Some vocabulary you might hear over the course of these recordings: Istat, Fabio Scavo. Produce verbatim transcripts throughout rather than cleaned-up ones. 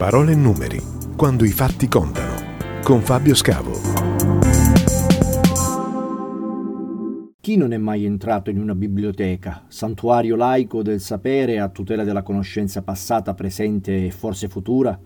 Parole e numeri, quando i fatti contano, con Fabio Scavo. Chi non è mai entrato in una biblioteca, santuario laico del sapere a tutela della conoscenza passata, presente e forse futura?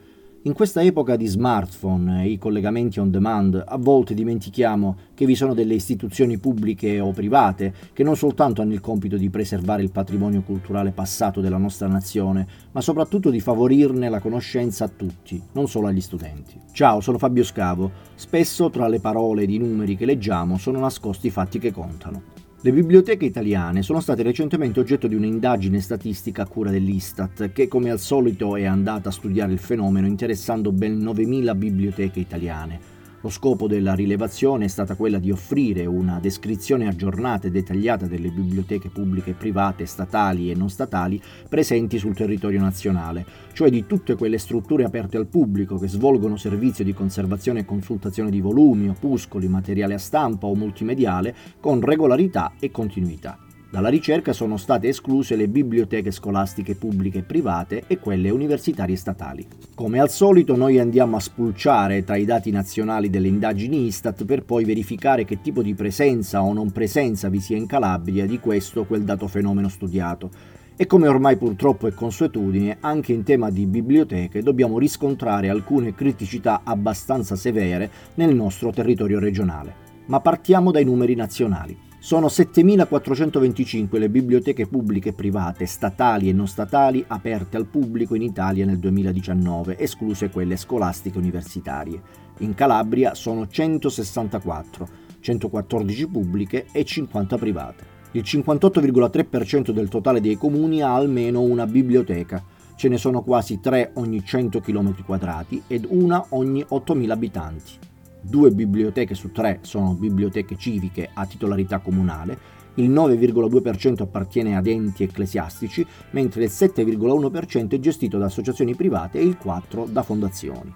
In questa epoca di smartphone e i collegamenti on demand, a volte dimentichiamo che vi sono delle istituzioni pubbliche o private che non soltanto hanno il compito di preservare il patrimonio culturale passato della nostra nazione, ma soprattutto di favorirne la conoscenza a tutti, non solo agli studenti. Ciao, sono Fabio Scavo. Spesso tra le parole ed i numeri che leggiamo sono nascosti i fatti che contano. Le biblioteche italiane sono state recentemente oggetto di un'indagine statistica a cura dell'Istat, che come al solito è andata a studiare il fenomeno interessando ben novemila biblioteche italiane. Lo scopo della rilevazione è stata quella di offrire una descrizione aggiornata e dettagliata delle biblioteche pubbliche, private, statali e non statali presenti sul territorio nazionale, cioè di tutte quelle strutture aperte al pubblico che svolgono servizio di conservazione e consultazione di volumi, opuscoli, materiale a stampa o multimediale con regolarità e continuità. Dalla ricerca sono state escluse le biblioteche scolastiche pubbliche e private e quelle universitarie statali. Come al solito noi andiamo a spulciare tra i dati nazionali delle indagini Istat per poi verificare che tipo di presenza o non presenza vi sia in Calabria di questo o quel dato fenomeno studiato. E come ormai purtroppo è consuetudine, anche in tema di biblioteche dobbiamo riscontrare alcune criticità abbastanza severe nel nostro territorio regionale. Ma partiamo dai numeri nazionali. Sono settemilaquattrocentoventicinque le biblioteche pubbliche, private, statali e non statali aperte al pubblico in Italia nel duemiladiciannove, escluse quelle scolastiche universitarie. In Calabria sono centosessantaquattro, centoquattordici pubbliche e cinquanta private. Il cinquantotto virgola tre per cento del totale dei comuni ha almeno una biblioteca. Ce ne sono quasi tre ogni cento chilometri quadrati ed una ogni ottomila abitanti. Due biblioteche su tre sono biblioteche civiche a titolarità comunale, il nove virgola due per cento appartiene ad enti ecclesiastici, mentre il sette virgola uno per cento è gestito da associazioni private e il quattro per cento da fondazioni.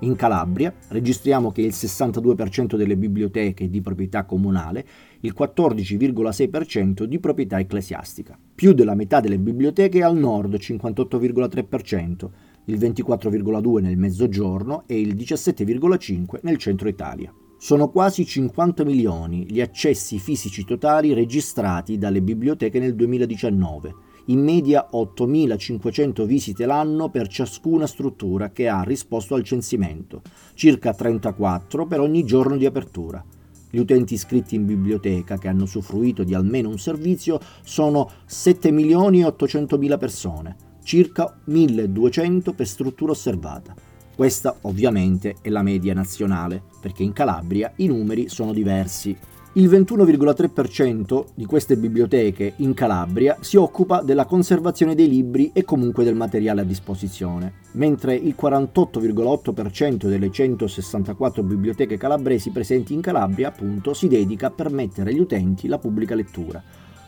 In Calabria registriamo che il sessantadue per cento delle biblioteche è di proprietà comunale, il quattordici virgola sei per cento di proprietà ecclesiastica. Più della metà delle biblioteche è al nord, cinquantotto virgola tre per cento, il ventiquattro virgola due per cento nel mezzogiorno e il diciassette virgola cinque per cento nel centro Italia. Sono quasi cinquanta milioni gli accessi fisici totali registrati dalle biblioteche nel duemiladiciannove, in media ottomilacinquecento visite l'anno per ciascuna struttura che ha risposto al censimento, circa trentaquattro per ogni giorno di apertura. Gli utenti iscritti in biblioteca che hanno usufruito di almeno un servizio sono sette milioni ottocentomila persone, circa milleduecento per struttura osservata. Questa ovviamente è la media nazionale, perché in Calabria i numeri sono diversi. Il ventuno virgola tre per cento di queste biblioteche in Calabria si occupa della conservazione dei libri e comunque del materiale a disposizione, mentre il quarantotto virgola otto per cento delle centosessantaquattro biblioteche calabresi presenti in Calabria, appunto, si dedica a permettere agli utenti la pubblica lettura.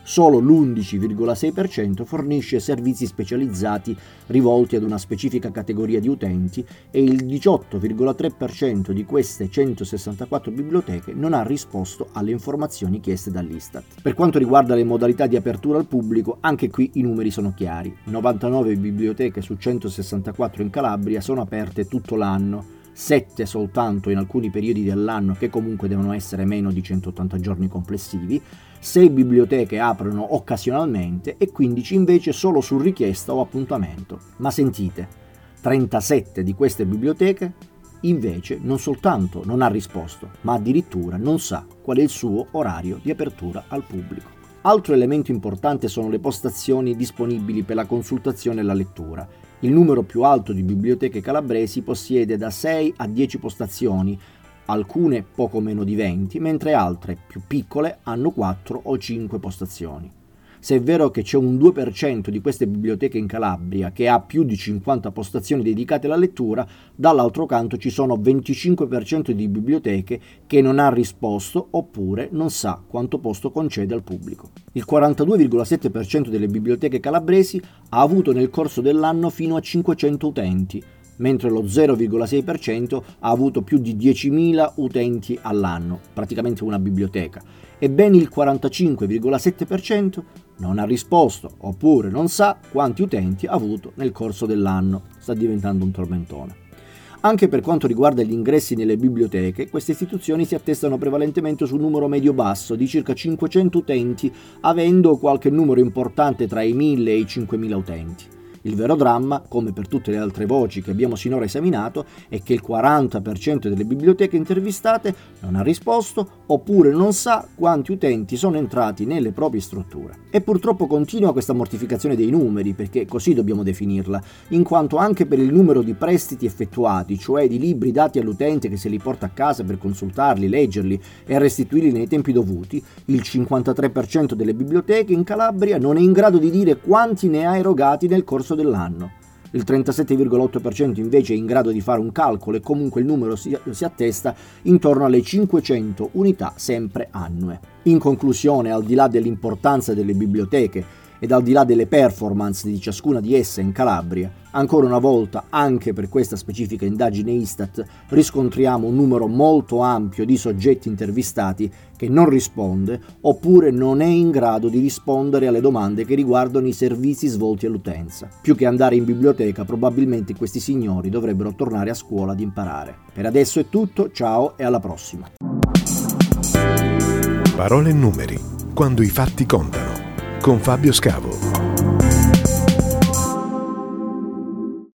Solo l'undici virgola sei per cento fornisce servizi specializzati rivolti ad una specifica categoria di utenti e il diciotto virgola tre per cento di queste centosessantaquattro biblioteche non ha risposto alle informazioni chieste dall'Istat. Per quanto riguarda le modalità di apertura al pubblico, anche qui i numeri sono chiari. novantanove biblioteche su centosessantaquattro in Calabria sono aperte tutto l'anno, sette soltanto in alcuni periodi dell'anno che comunque devono essere meno di centottanta giorni complessivi, sei biblioteche aprono occasionalmente e quindici invece solo su richiesta o appuntamento. Ma sentite, trentasette di queste biblioteche invece non soltanto non ha risposto, ma addirittura non sa qual è il suo orario di apertura al pubblico. Altro elemento importante sono le postazioni disponibili per la consultazione e la lettura. Il numero più alto di biblioteche calabresi possiede da sei a dieci postazioni, alcune poco meno di venti, mentre altre, più piccole, hanno quattro o cinque postazioni. Se è vero che c'è un due per cento di queste biblioteche in Calabria che ha più di cinquanta postazioni dedicate alla lettura, dall'altro canto ci sono venticinque per cento di biblioteche che non ha risposto oppure non sa quanto posto concede al pubblico. Il quarantadue virgola sette per cento delle biblioteche calabresi ha avuto nel corso dell'anno fino a cinquecento utenti, mentre lo zero virgola sei per cento ha avuto più di diecimila utenti all'anno, praticamente una biblioteca, e ben il quarantacinque virgola sette per cento non ha risposto oppure non sa quanti utenti ha avuto nel corso dell'anno. Sta diventando un tormentone. Anche per quanto riguarda gli ingressi nelle biblioteche, queste istituzioni si attestano prevalentemente su un numero medio-basso di circa cinquecento utenti, avendo qualche numero importante tra i mille e i cinquemila utenti. Il vero dramma, come per tutte le altre voci che abbiamo sinora esaminato, è che il quaranta per cento delle biblioteche intervistate non ha risposto oppure non sa quanti utenti sono entrati nelle proprie strutture. E purtroppo continua questa mortificazione dei numeri, perché così dobbiamo definirla, in quanto anche per il numero di prestiti effettuati, cioè di libri dati all'utente che se li porta a casa per consultarli, leggerli e restituirli nei tempi dovuti, il cinquantatré per cento delle biblioteche in Calabria non è in grado di dire quanti ne ha erogati nel corso dell'anno. Il trentasette virgola otto per cento invece è in grado di fare un calcolo e comunque il numero si, si attesta intorno alle cinquecento unità sempre annue. In conclusione, al di là dell'importanza delle biblioteche ed al di là delle performance di ciascuna di esse in Calabria, ancora una volta, anche per questa specifica indagine Istat, riscontriamo un numero molto ampio di soggetti intervistati che non risponde oppure non è in grado di rispondere alle domande che riguardano i servizi svolti all'utenza. Più che andare in biblioteca, probabilmente questi signori dovrebbero tornare a scuola ad imparare. Per adesso è tutto, ciao e alla prossima. Parole e numeri, quando i fatti contano. Con Fabio Scavo.